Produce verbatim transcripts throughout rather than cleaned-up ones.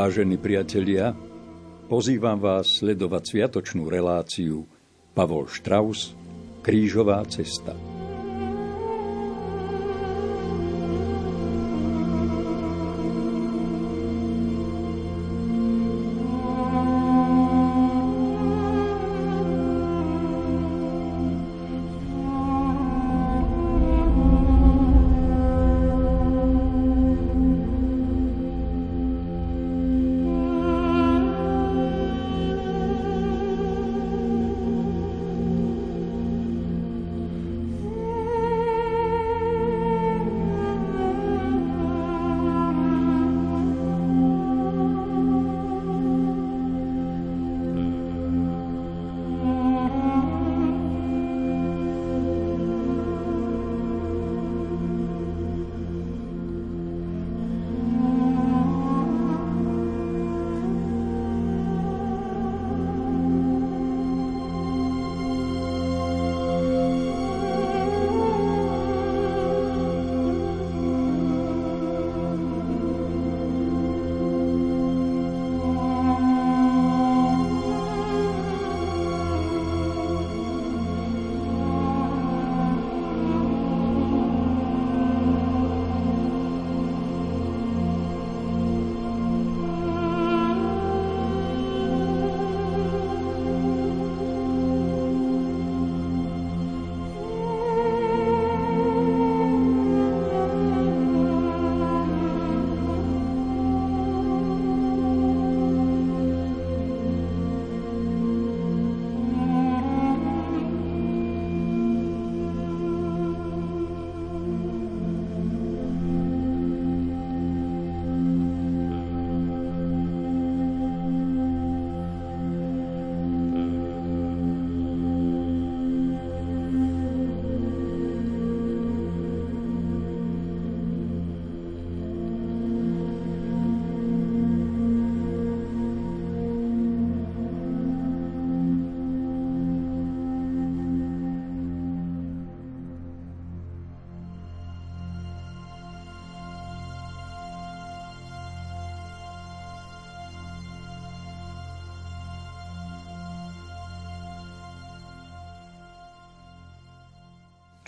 Vážení priatelia, pozývam vás sledovať sviatočnú reláciu Pavol Strauss – Krížová cesta.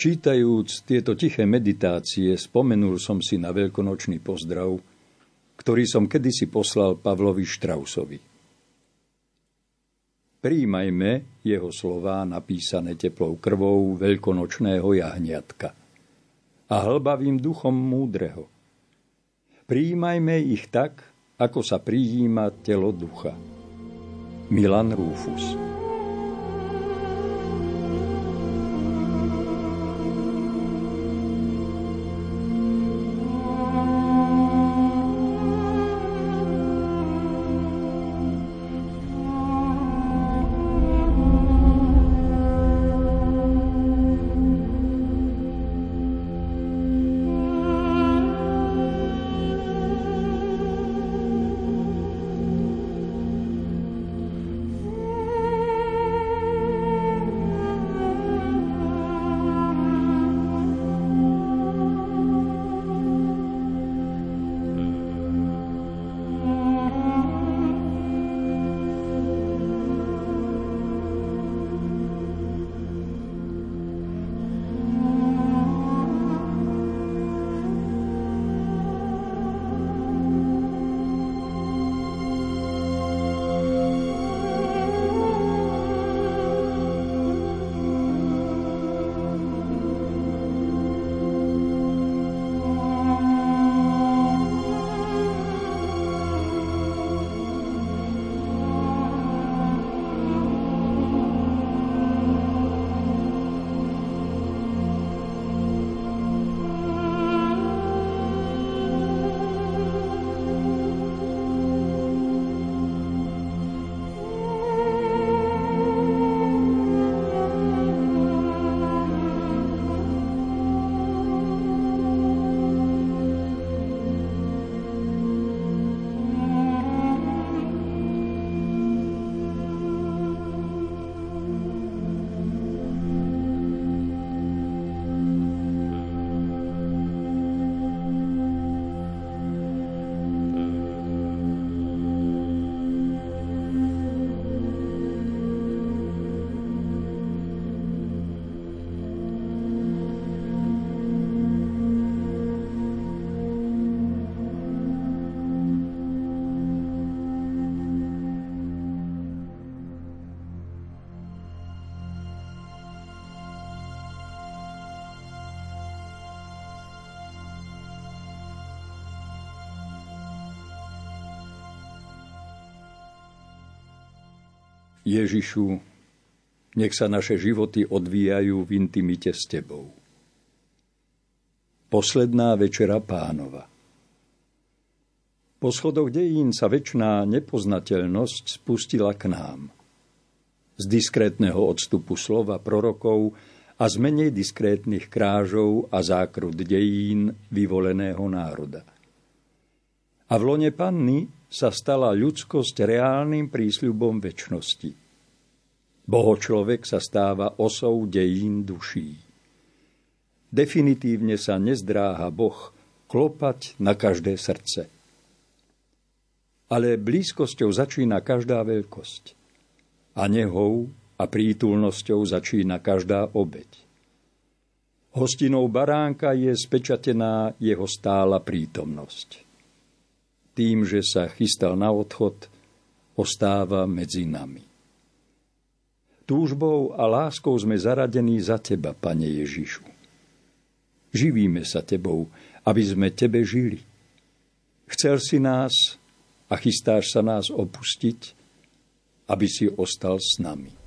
Čítajúc tieto tiché meditácie, spomenul som si na veľkonočný pozdrav, ktorý som kedysi poslal Pavlovi Straussovi. Prijímajme jeho slová napísané teplou krvou veľkonočného jahniatka a hlbavým duchom múdreho. Prijímajme ich tak, ako sa prijíma telo ducha. Milan Rufus. Ježišu, nech sa naše životy odvíjajú v intimite s Tebou. Posledná večera Pánova. Po schodoch dejín sa večná nepoznateľnosť spustila k nám. Z diskrétneho odstupu slova prorokov a z menej diskrétnych krážov a zákrut dejín vyvoleného národa. A v lone Panny sa stala ľudskosť reálnym prísľubom večnosti. Bohočlovek sa stáva osou dejín duší. Definitívne sa nezdráha Boh klopať na každé srdce. Ale blízkosťou začína každá veľkosť. A nehou a prítulnosťou začína každá obeť. Hostinou baránka je spečatená jeho stála prítomnosť. Tým, že sa chystal na odchod, ostáva medzi nami. Túžbou a láskou sme zaradení za Teba, Pane Ježišu. Živíme sa Tebou, aby sme Tebe žili. Chcel si nás a chystáš sa nás opustiť, aby si ostal s nami.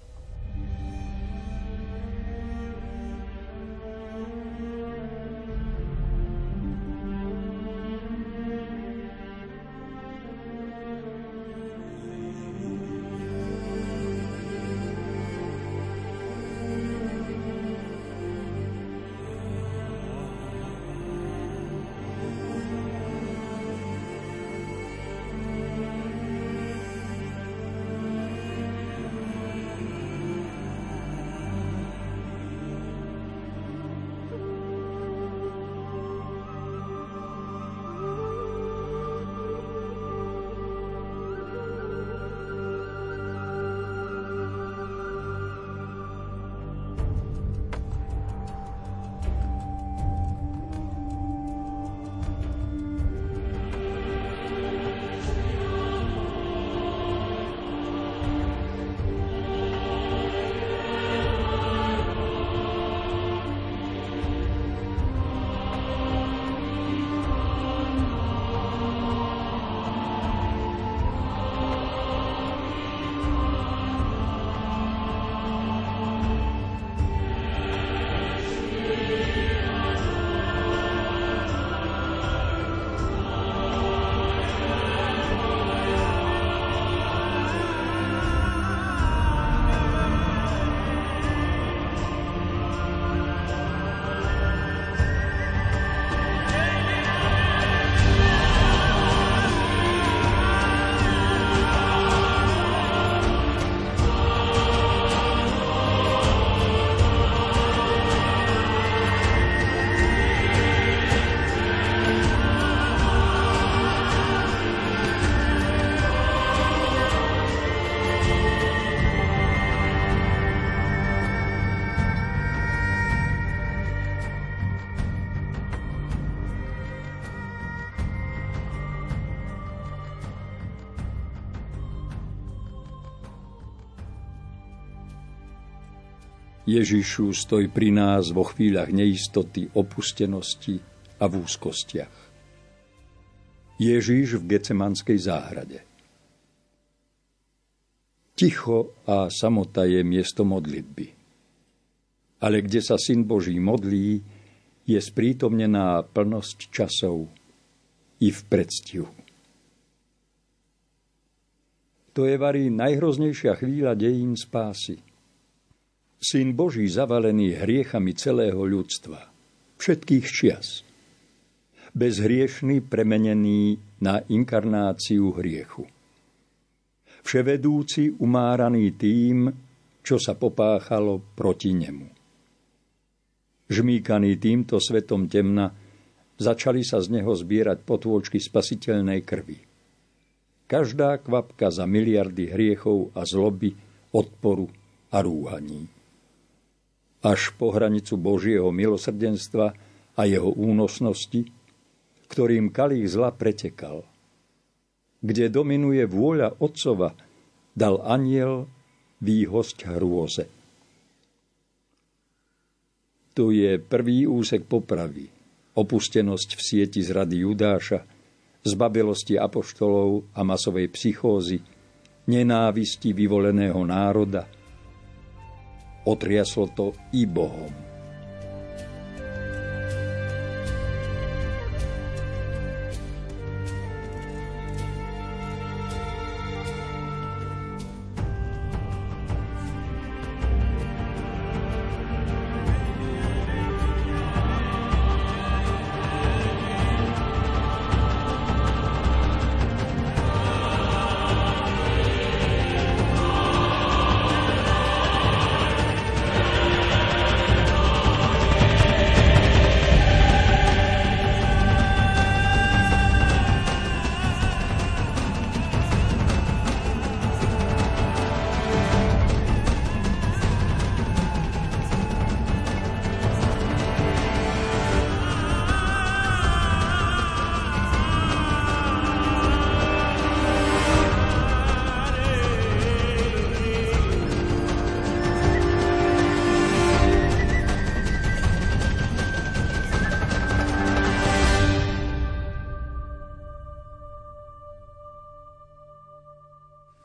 Ježišu, stoj pri nás vo chvíľach neistoty, opustenosti a v úzkostiach. Ježiš v Getsemanskej záhrade. Ticho a samota je miesto modlitby. Ale kde sa Syn Boží modlí, je sprítomnená plnosť časov i v predstihu. To je vari najhroznejšia chvíľa dejín spásy. Syn Boží zavalený hriechami celého ľudstva, všetkých čias. Bezhriešný premenený na inkarnáciu hriechu. Vševedúci umáraný tým, čo sa popáchalo proti nemu. Žmýkaný týmto svetom temna, začali sa z neho zbierať potôčky spasiteľnej krvi. Každá kvapka za miliardy hriechov a zloby, odporu a rúhaní. Až po hranicu Božieho milosrdenstva a jeho únosnosti, ktorým kalík zla pretekal. Kde dominuje vôľa Otcova, dal anjel výhosť hrôze. Tu je prvý úsek popravy, opustenosť v sieti zrady Judáša, zbabelosti apoštolov a masovej psychózy, nenávisti vyvoleného národa. Otriaslo to i Bohom.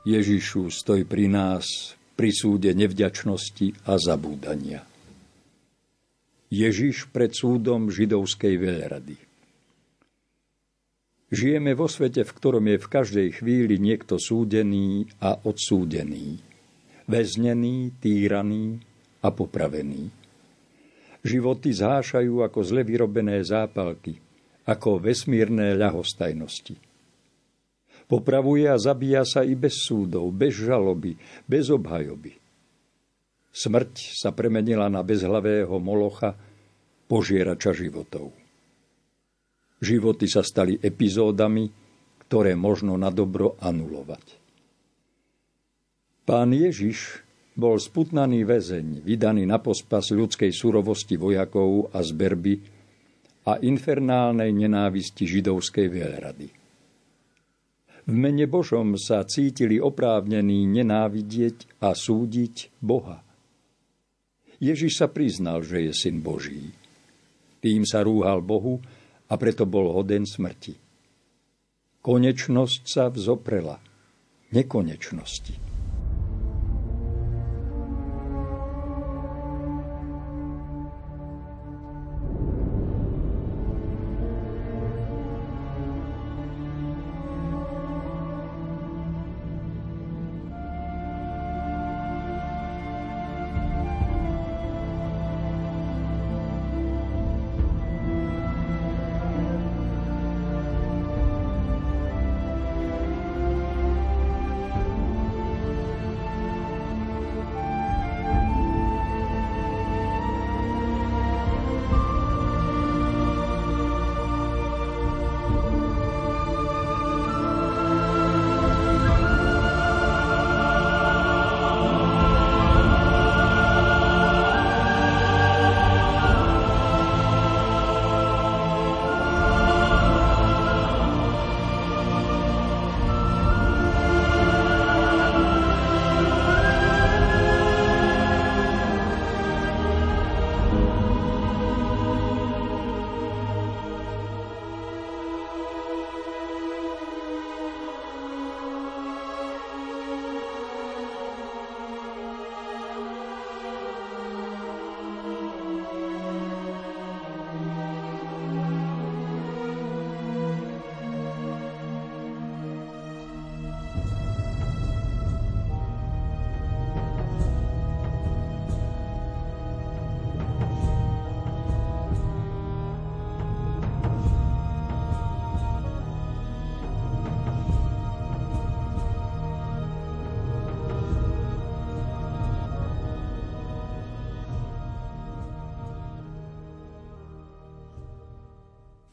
Ježišu, stoj pri nás, pri súde nevďačnosti a zabúdania. Ježiš pred súdom židovskej veľrady. Žijeme vo svete, v ktorom je v každej chvíli niekto súdený a odsúdený, väznený, týraný a popravený. Životy zhášajú ako zle vyrobené zápalky, ako vesmírne ľahostajnosti. Popravuje a zabíja sa i bez súdov, bez žaloby, bez obhajoby. Smrť sa premenila na bezhlavého molocha, požierača životov. Životy sa stali epizódami, ktoré možno na dobro anulovať. Pán Ježiš bol sputnaný väzeň, vydaný na pospas ľudskej surovosti vojakov a zberby a infernálnej nenávisti židovskej veľrady. V mene Božom sa cítili oprávnení nenávidieť a súdiť Boha. Ježiš sa priznal, že je syn Boží. Tým sa rúhal Bohu a preto bol hoden smrti. Konečnosť sa vzoprela nekonečnosti.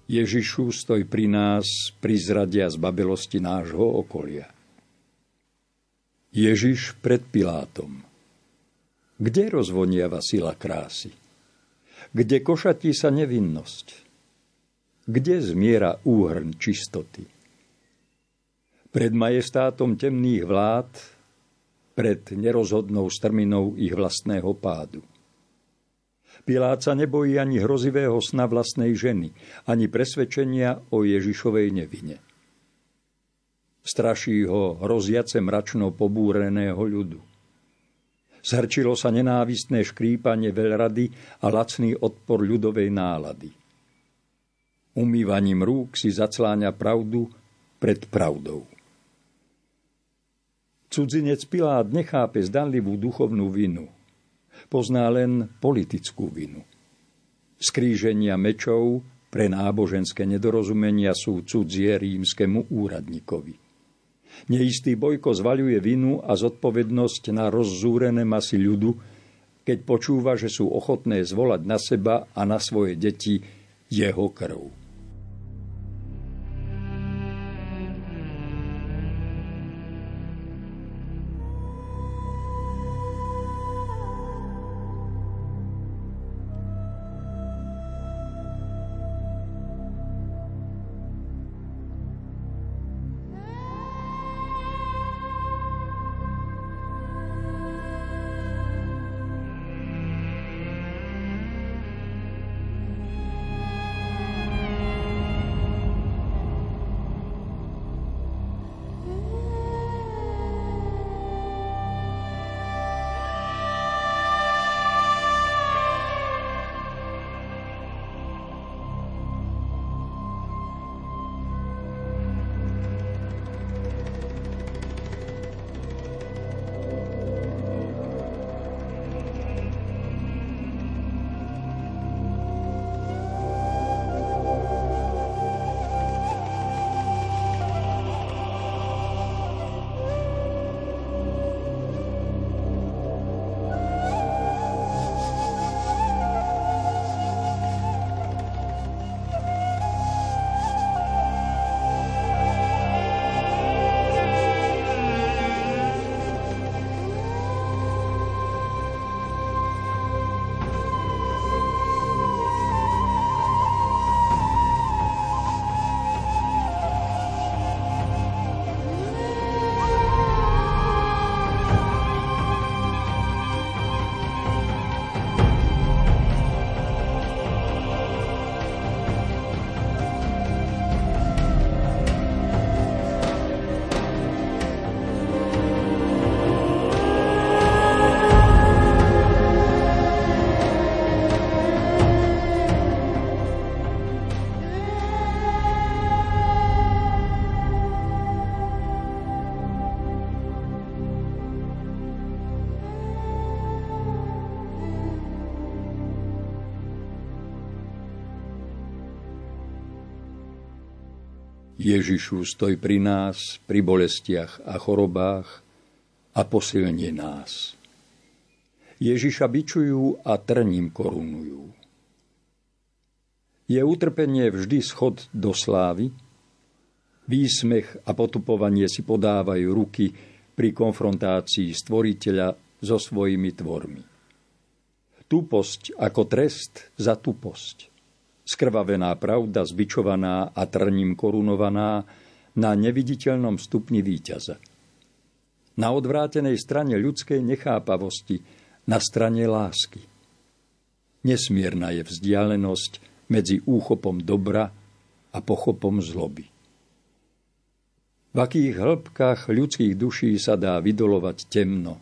Ježišu, stoj pri nás, pri zrade a zbabelosti nášho okolia. Ježiš pred Pilátom. Kde rozvoniava sila krásy? Kde košatí sa nevinnosť? Kde zmiera úhrn čistoty? Pred majestátom temných vlád, pred nerozhodnou strminou ich vlastného pádu. Pilát sa nebojí ani hrozivého sna vlastnej ženy, ani presvedčenia o Ježišovej nevine. V straší ho hroziace mračno pobúreného ľudu. Zhrčilo sa nenávistné škrípanie veľrady a lacný odpor ľudovej nálady. Umývaním rúk si zacláňa pravdu pred pravdou. Cudzinec Pilát nechápe zdanlivú duchovnú vinu. Pozná len politickú vinu. Skríženia mečov pre náboženské nedorozumenia sú cudzie rímskemu úradníkovi. Neistý Bojko zvaľuje vinu a zodpovednosť na rozzúrené masy ľudu, keď počúva, že sú ochotné zvolať na seba a na svoje deti jeho krv. Ježišu, stoj pri nás, pri bolestiach a chorobách a posilni nás. Ježiša bičujú a trním korunujú. Je utrpenie vždy schod do slávy? Výsmech a potupovanie si podávajú ruky pri konfrontácii stvoriteľa so svojimi tvormi. Tuposť ako trest za tuposť. Skrvavená pravda, zbičovaná a trním korunovaná na neviditeľnom stupni víťaza. Na odvrátenej strane ľudskej nechápavosti, na strane lásky. Nesmierna je vzdialenosť medzi úchopom dobra a pochopom zloby. V akých hĺbkách ľudských duší sa dá vydolovať temno,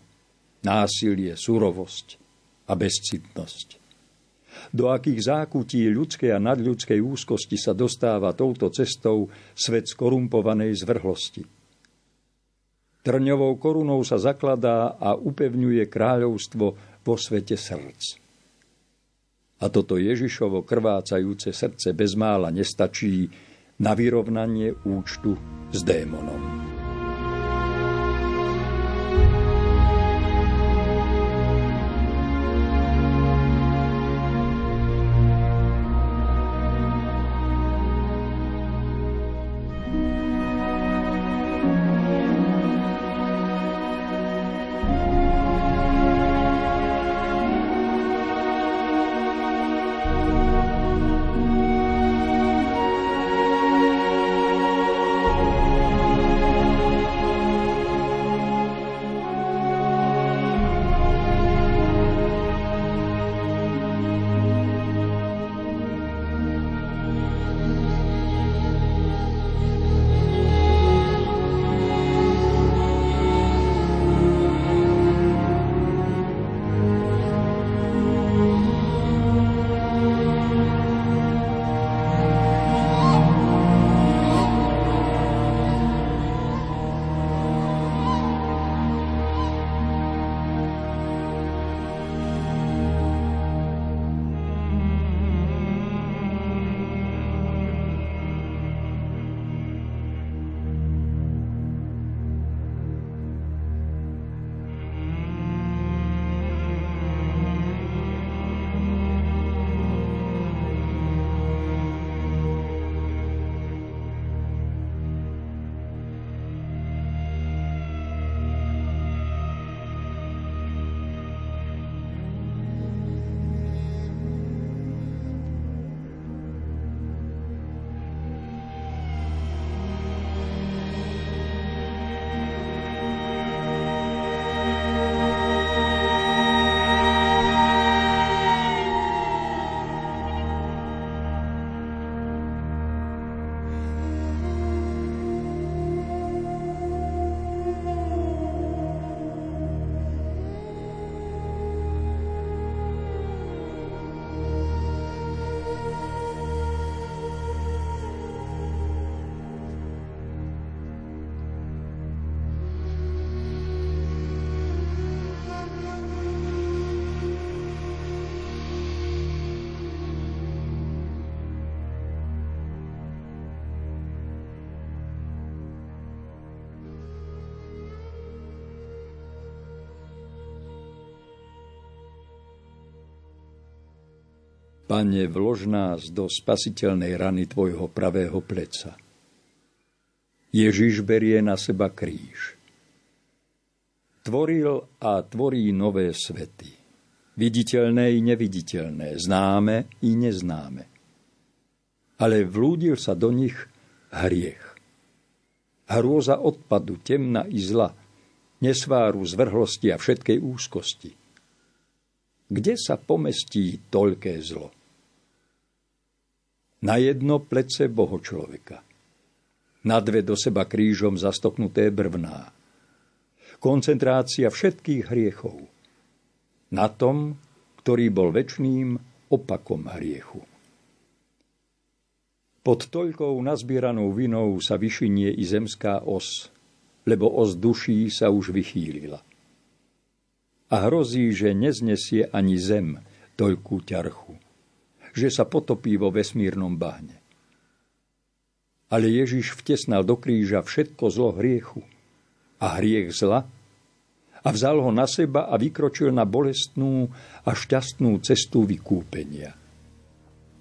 násilie, surovosť a bezcitnosť. Do akých zákutí ľudskej a nadľudskej úzkosti sa dostáva touto cestou svet skorumpovanej zvrhlosti. Trňovou korunou sa zakladá a upevňuje kráľovstvo vo svete srdc. A toto Ježišovo krvácajúce srdce bezmála nestačí na vyrovnanie účtu s démonom. Pane, vlož nás do spasiteľnej rany tvojho pravého pleca. Ježiš berie na seba kríž. Tvoril a tvorí nové svety. Viditeľné i neviditeľné, známe i neznáme. Ale vlúdil sa do nich hriech. Hrôza odpadu, temna i zla, nesváru, zvrhlosti a všetkej úzkosti. Kde sa pomestí toľké zlo? Na jedno plece boho človeka. Na dve do seba krížom zastopnuté brvná. Koncentrácia všetkých hriechov. Na tom, ktorý bol večným opakom hriechu. Pod toľkou nazbieranou vinou sa vyšinie i zemská os, lebo os duší sa už vychýlila. A hrozí, že neznesie ani zem toľkú ťarchu, že sa potopí vo vesmírnom bahne. Ale Ježiš vtesnal do kríža všetko zlo hriechu a hriech zla a vzal ho na seba a vykročil na bolestnú a šťastnú cestu vykúpenia.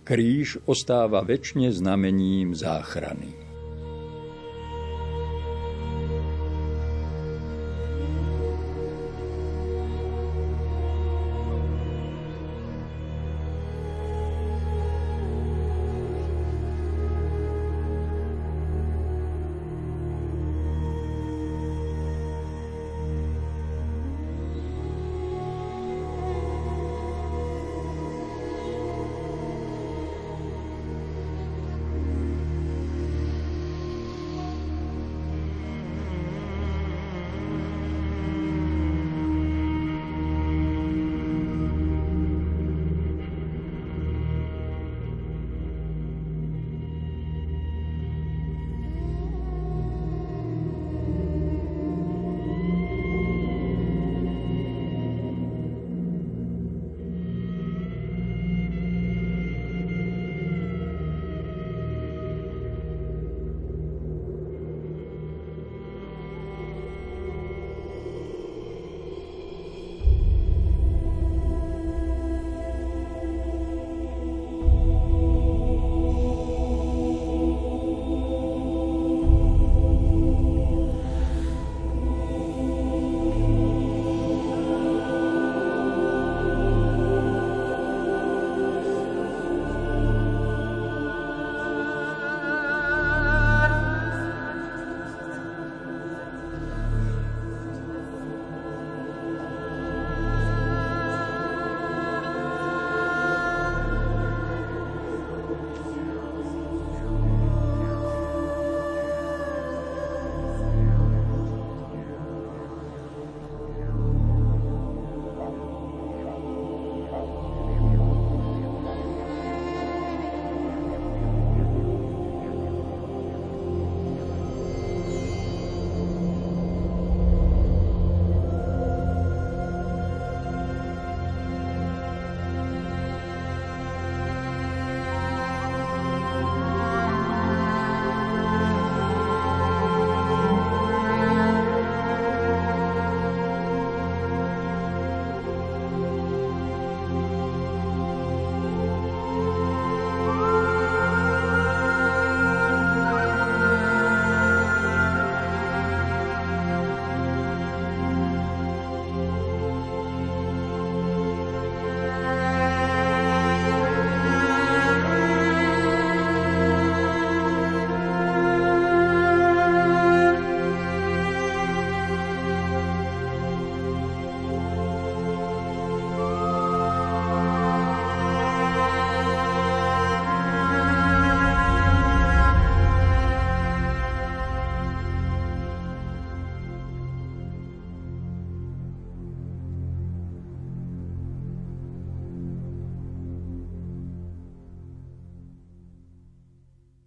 Kríž ostáva večne znamením záchrany.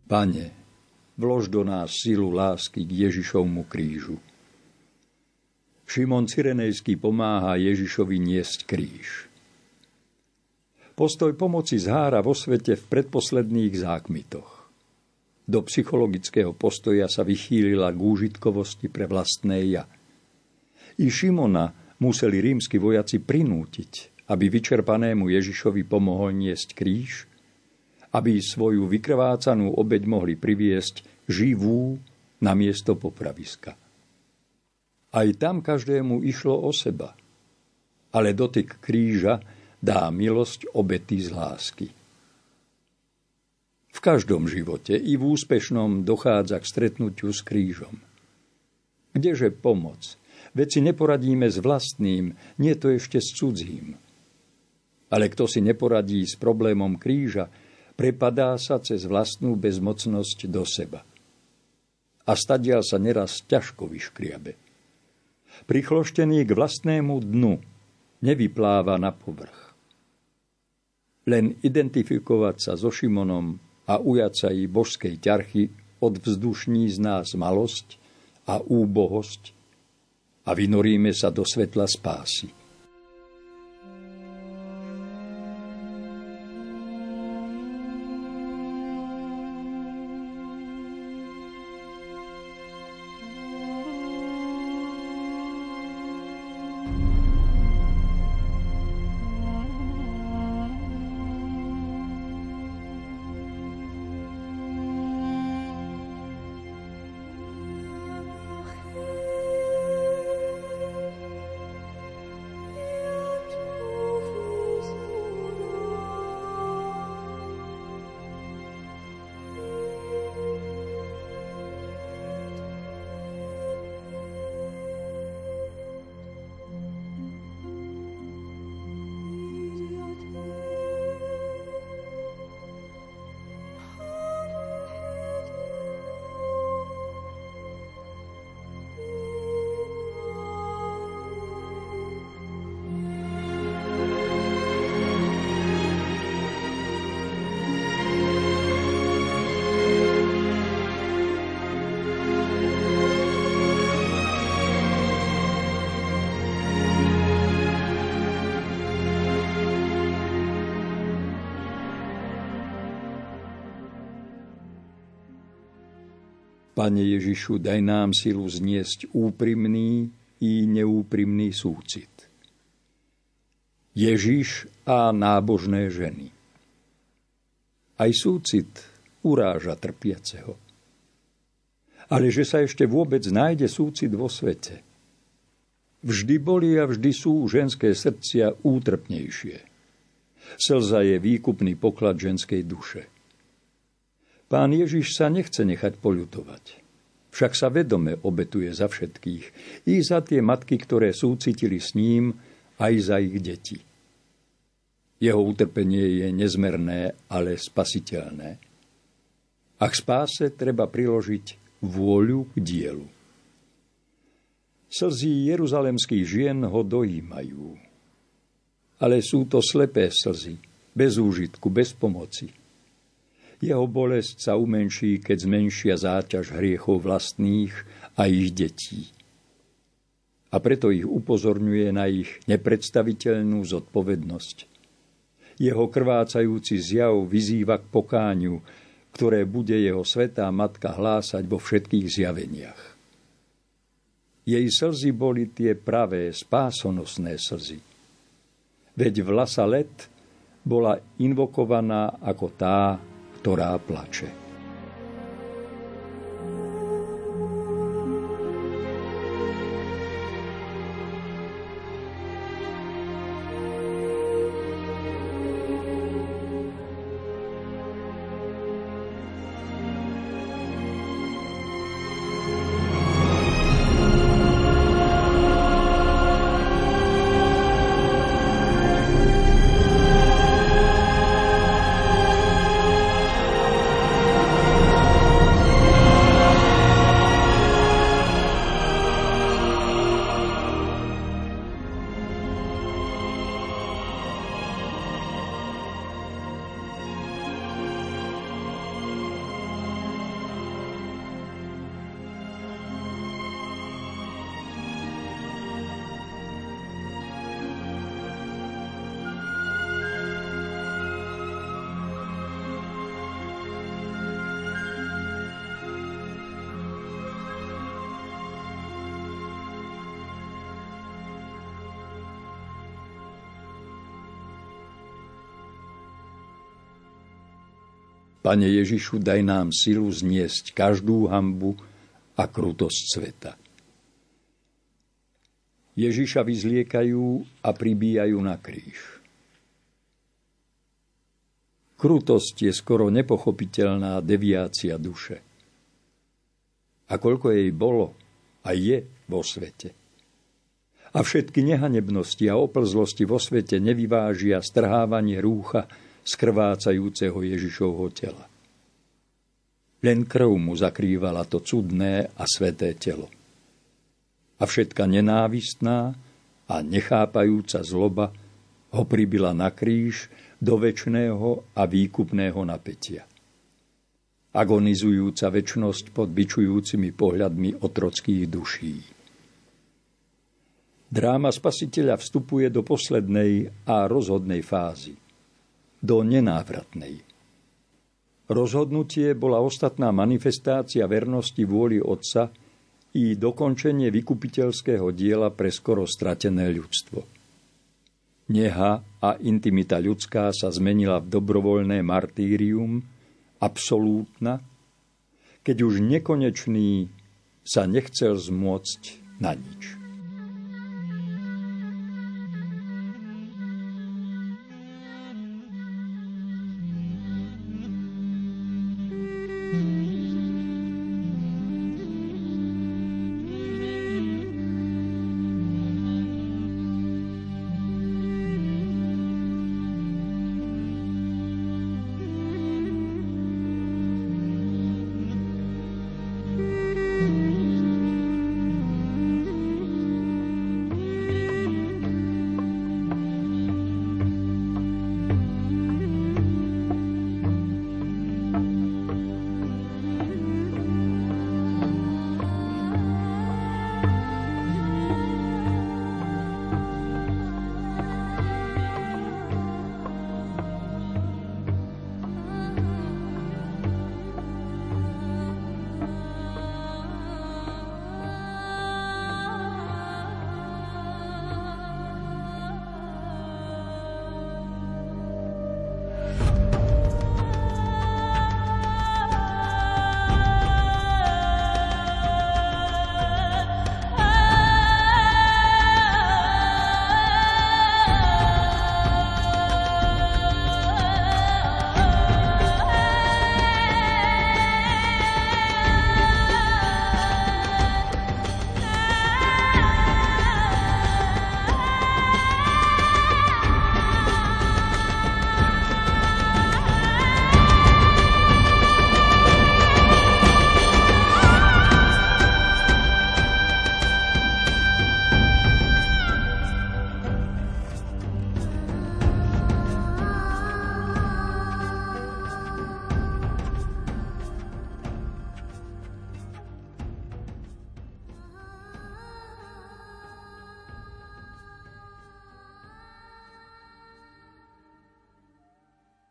Pane, vlož do nás silu lásky k Ježišovmu krížu. Šimon Cyrenejský pomáha Ježišovi niesť kríž. Postoj pomoci zhára vo svete v predposledných zákmitoch. Do psychologického postoja sa vychýlila k úžitkovosti pre vlastné ja. I Šimona museli rímski vojaci prinútiť, aby vyčerpanému Ježišovi pomohol niesť kríž, aby svoju vykrvácanú obeť mohli priviesť živú na miesto popraviska. Aj tam každému išlo o seba, ale dotyk kríža dá milosť obety z lásky. V každom živote i v úspešnom dochádza k stretnutiu s krížom. Kdeže pomoc? Veď si neporadíme s vlastným, nie to ešte s cudzím. Ale kto si neporadí s problémom kríža, prepadá sa cez vlastnú bezmocnosť do seba. A stadiaľ sa neraz ťažko vyškriabe. Prichloštený k vlastnému dnu nevypláva na povrch. Len identifikovať sa so Šimonom a ujať sa jej božskej ťarchy odvzdušní z nás malosť a úbohosť a vynoríme sa do svetla spásy. Pane Ježišu, daj nám silu zniesť úprimný i neúprimný súcit. Ježiš a nábožné ženy. Aj súcit uráža trpiaceho. Ale že sa ešte vôbec nájde súcit vo svete. Vždy boli a vždy sú ženské srdcia útrpnejšie. Slza je výkupný poklad ženskej duše. Pán Ježiš sa nechce nechať poľutovať. Však sa vedome obetuje za všetkých, i za tie matky, ktoré súcitili s ním, aj za ich deti. Jeho utrpenie je nezmerné, ale spasiteľné. A k spáse treba priložiť vôľu k dielu. Slzy jeruzalemských žien ho dojímajú. Ale sú to slepé slzy, bez úžitku, bez pomoci. Jeho bolesť sa umenší, keď zmenšia záťaž hriechov vlastných a ich detí. A preto ich upozorňuje na ich nepredstaviteľnú zodpovednosť. Jeho krvácajúci zjav vyzýva k pokániu, ktoré bude jeho svätá matka hlásať vo všetkých zjaveniach. Jej slzy boli tie pravé, spásonosné slzy. Veď Vlasa Let bola invokovaná ako tá, ktorá plače. Pane Ježišu, daj nám silu zniesť každú hanbu a krutosť sveta. Ježiša vyzliekajú a pribíjajú na kríž. Krutosť je skoro nepochopiteľná deviácia duše. A koľko jej bolo a je vo svete. A všetky nehanebnosti a oplzlosti vo svete nevyvážia strhávanie rúcha skrvácajúceho Ježišovho tela. Len krv mu zakrývala to cudné a sveté telo. A všetka nenávistná a nechápajúca zloba ho pribila na kríž do večného a výkupného napätia. Agonizujúca večnosť pod bičujúcimi pohľadmi otrockých duší. Dráma Spasiteľa vstupuje do poslednej a rozhodnej fázy. Do nenávratnej. Rozhodnutie bola ostatná manifestácia vernosti vôli Otca i dokončenie vykupiteľského diela pre skoro stratené ľudstvo. Neha a intimita ľudská sa zmenila v dobrovoľné martýrium, absolútna, keď už nekonečný sa nechcel zmôcť na nič.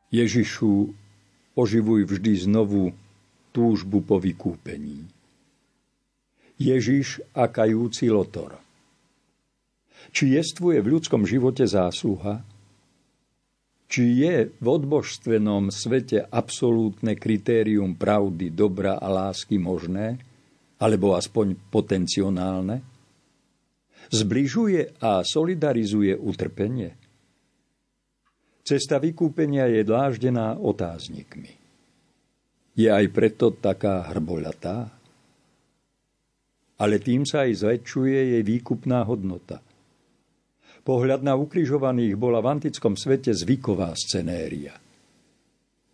Ježišu, oživuj vždy znovu túžbu po vykúpení. Ježiš a kajúci lotor. Či jestvuje v ľudskom živote zásluha? Či je v odbožstvenom svete absolútne kritérium pravdy, dobra a lásky možné, alebo aspoň potenciálne? Zbližuje a solidarizuje utrpenie? Cesta vykúpenia je dláždená otáznikmi. Je aj preto taká hrboľatá? Ale tým sa aj zväčšuje jej výkupná hodnota. Pohľad na ukrižovaných bola v antickom svete zvyková scenéria.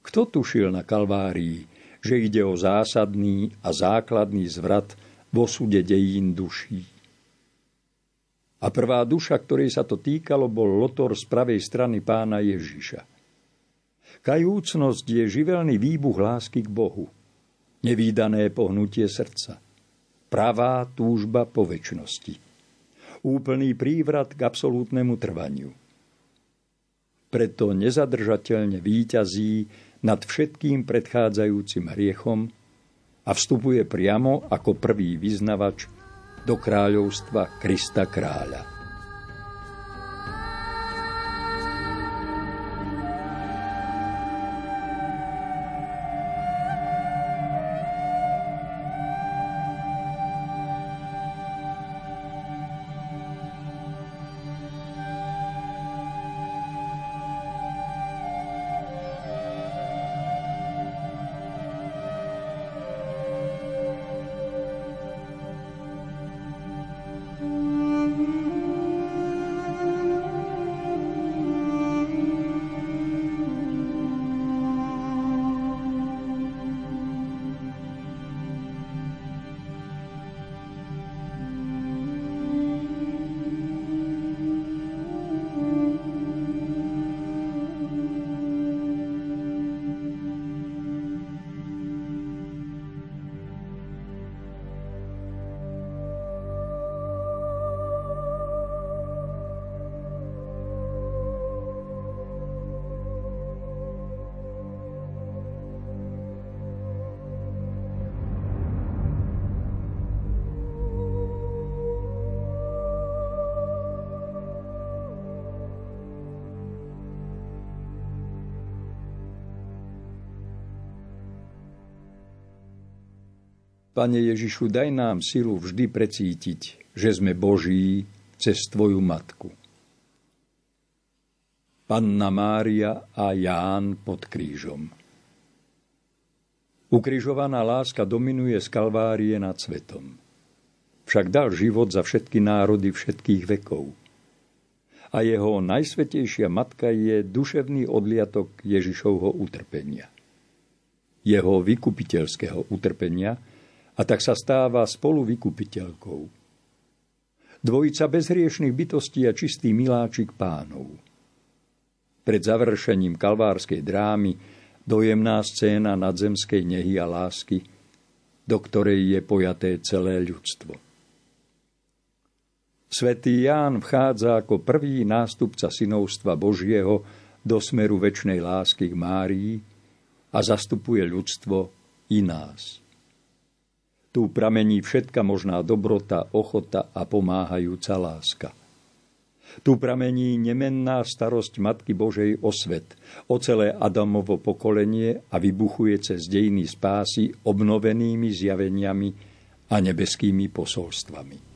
Kto tušil na Kalvárii, že ide o zásadný a základný zvrat v osude dejín duší? A prvá duša, ktorej sa to týkalo, bol lotor z pravej strany Pána Ježiša. Kajúcnosť je živelný výbuch lásky k Bohu, nevídané pohnutie srdca, pravá túžba po večnosti, úplný prívrat k absolútnemu trvaniu. Preto nezadržateľne víťazí nad všetkým predchádzajúcim hriechom a vstupuje priamo ako prvý vyznavač do kráľovstva Krista kráľa. Pane Ježišu, daj nám silu vždy precítiť, že sme Boží cez Tvoju Matku. Panna Mária a Ján pod krížom. Ukrižovaná láska dominuje z Kalvárie nad svetom. Však dal život za všetky národy všetkých vekov. A jeho najsvätejšia matka je duševný odliatok Ježišovho utrpenia. Jeho vykupiteľského utrpenia, a tak sa stáva spolu vykupiteľkou. Dvojica bezhriešných bytostí a čistý miláčik Pánov. Pred završením kalvárskej drámy dojemná scéna nadzemskej nehy a lásky, do ktorej je pojaté celé ľudstvo. Svätý Ján vchádza ako prvý nástupca synovstva Božieho do smeru večnej lásky k Márii a zastupuje ľudstvo i nás. Tu pramení všetka možná dobrota, ochota a pomáhajúca láska. Tu pramení nemenná starosť Matky Božej o svet, o celé Adamovo pokolenie a vybuchuje cez dejiny spásy obnovenými zjaveniami a nebeskými posolstvami.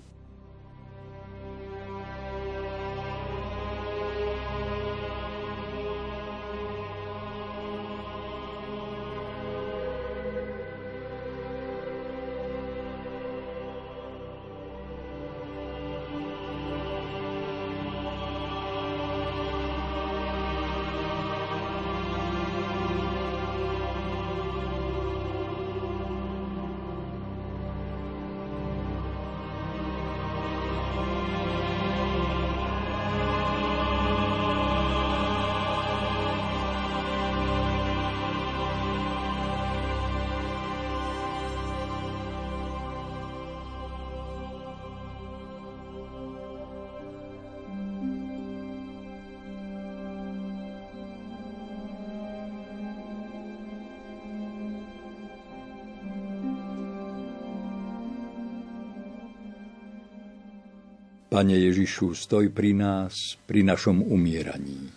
Pane Ježišu, stoj pri nás, pri našom umieraní.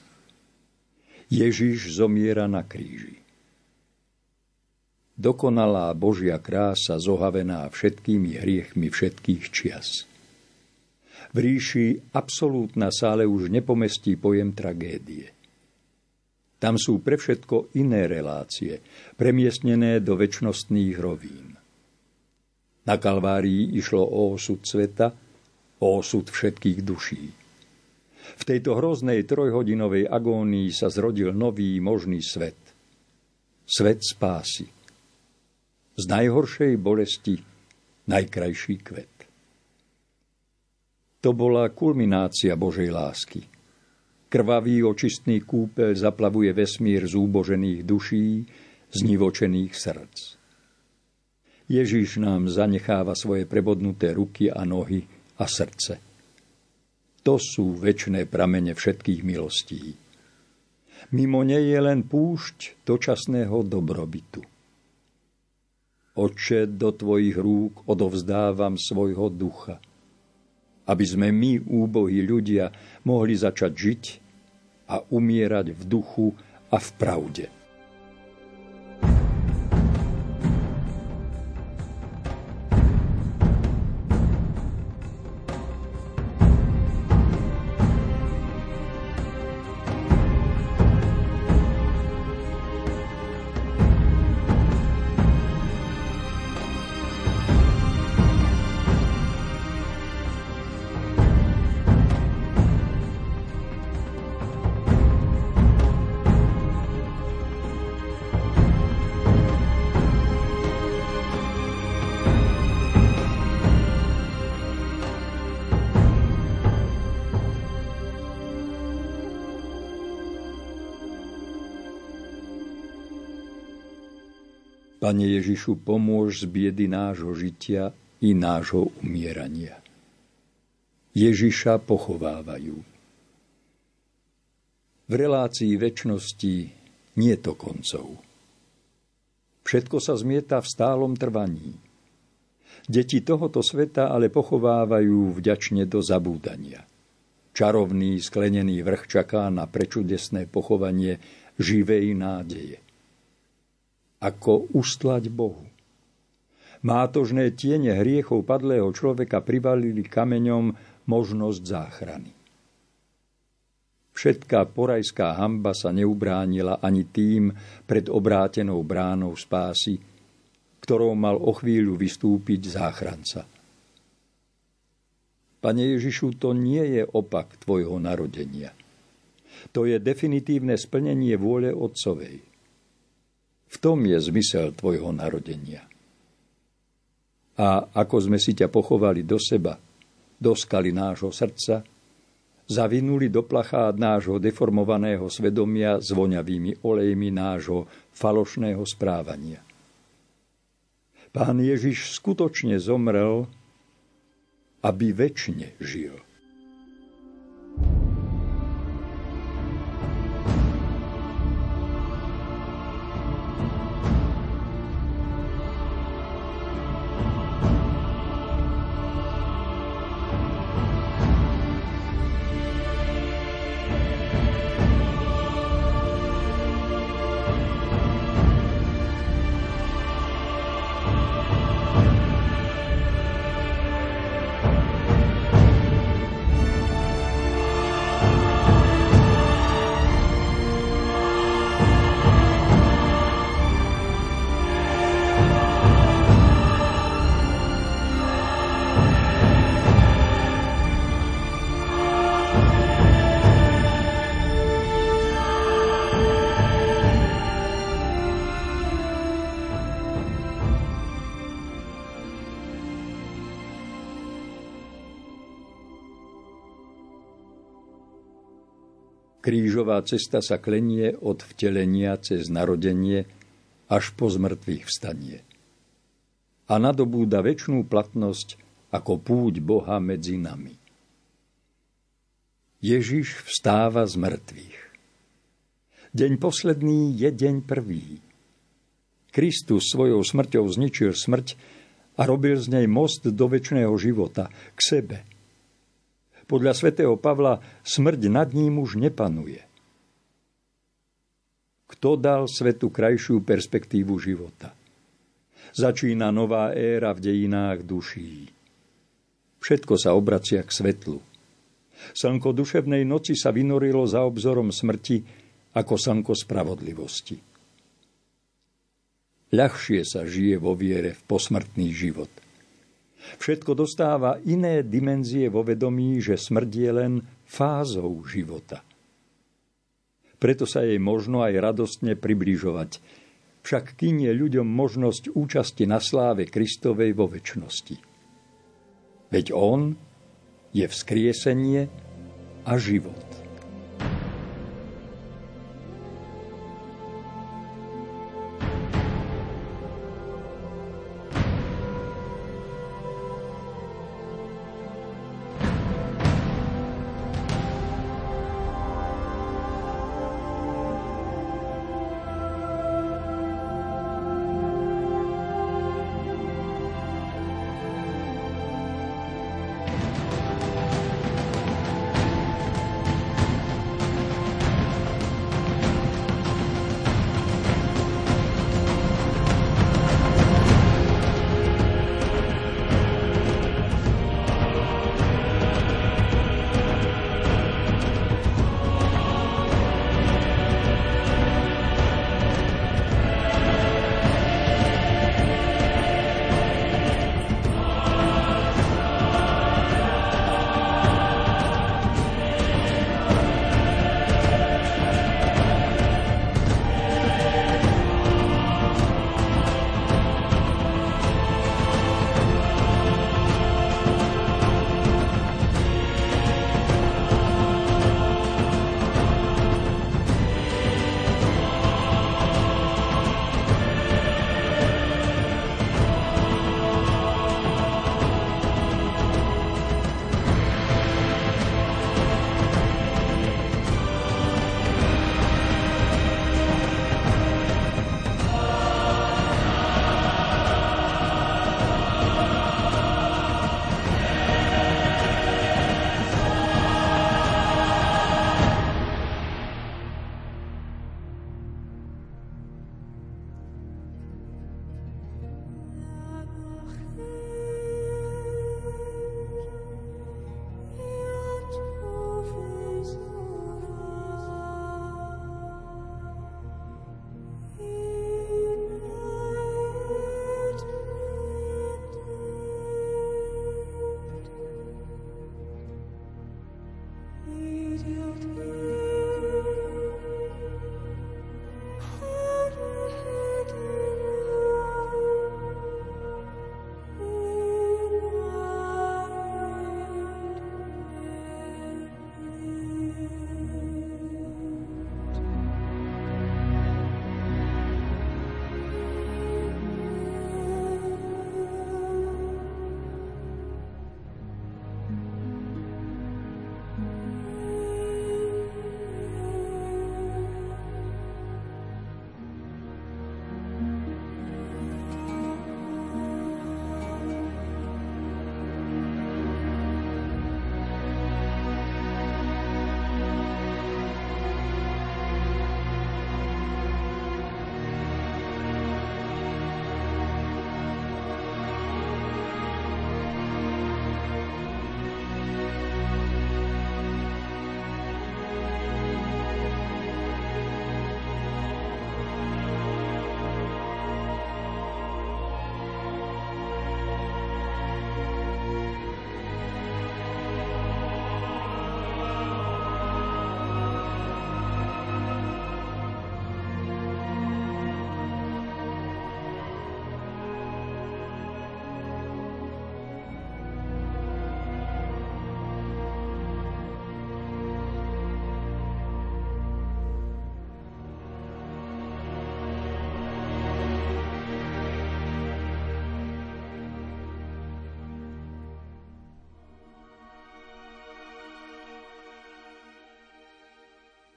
Ježiš zomiera na kríži. Dokonalá Božia krása zohavená všetkými hriechmi všetkých čias. V ríši absolútna sa ale už nepomestí pojem tragédie. Tam sú pre všetko iné relácie, premiestnené do večnostných rovín. Na Kalvárii išlo o osud sveta, o osud všetkých duší. V tejto hroznej trojhodinovej agónii sa zrodil nový možný svet. Svet spásy. Z najhoršej bolesti najkrajší kvet. To bola kulminácia Božej lásky. Krvavý očistný kúpeľ zaplavuje vesmír zúbožených duší, znivočených srdc. Ježiš nám zanecháva svoje prebodnuté ruky a nohy a srdce. To sú večné pramene všetkých milostí. Mimo nej je len púšť dočasného dobrobytu. Otče, do tvojich rúk odovzdávam svojho ducha, aby sme my, úbohí ľudia, mohli začať žiť a umierať v duchu a v pravde. Pane Ježišu, pomôž z biedy nášho žitia i nášho umierania. Ježiša pochovávajú. V relácii večnosti nie to koncov. Všetko sa zmieta v stálom trvaní. Deti tohoto sveta ale pochovávajú vďačne do zabúdania. Čarovný sklenený vrch čaká na prečudesné pochovanie živej nádeje. Ako ustlať Bohu. Mátožné tiene hriechov padlého človeka privalili kameňom možnosť záchrany. Všetká porajská hanba sa neubránila ani tým pred obrátenou bránou spásy, ktorou mal o chvíľu vystúpiť záchranca. Pane Ježišu, to nie je opak tvojho narodenia. To je definitívne splnenie vôle Otcovej. V tom je zmysel tvojho narodenia. A ako sme si ťa pochovali do seba, do skaly nášho srdca, zavinuli do plachát nášho deformovaného svedomia zvoňavými olejmi nášho falošného správania. Pán Ježiš skutočne zomrel, aby večne žil. Krížová cesta sa klenie od vtelenia cez narodenie až po zmrtvých vstanie a nadobúda večnú platnosť ako púť Boha medzi nami. Ježiš vstáva z mŕtvych. Deň posledný je deň prvý. Kristus svojou smrťou zničil smrť a robil z nej most do večného života, k sebe. Podľa svätého Pavla smrť nad ním už nepanuje. Kto dal svetu krajšiu perspektívu života? Začína nová éra v dejinách duší. Všetko sa obracia k svetlu. Slnko duševnej noci sa vynorilo za obzorom smrti ako slnko spravodlivosti. Ľahšie sa žije vo viere v posmrtný život. Všetko dostáva iné dimenzie vo vedomí, že smrť je len fázou života. Preto sa jej možno aj radostne približovať, však kým je ľuďom možnosť účasti na sláve Kristovej vo večnosti. Veď on je vzkriesenie a život.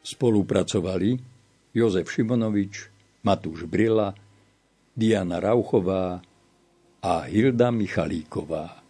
Spolupracovali Jozef Šimonovič, Matúš Brila, Diana Rauchová a Hilda Michalíková.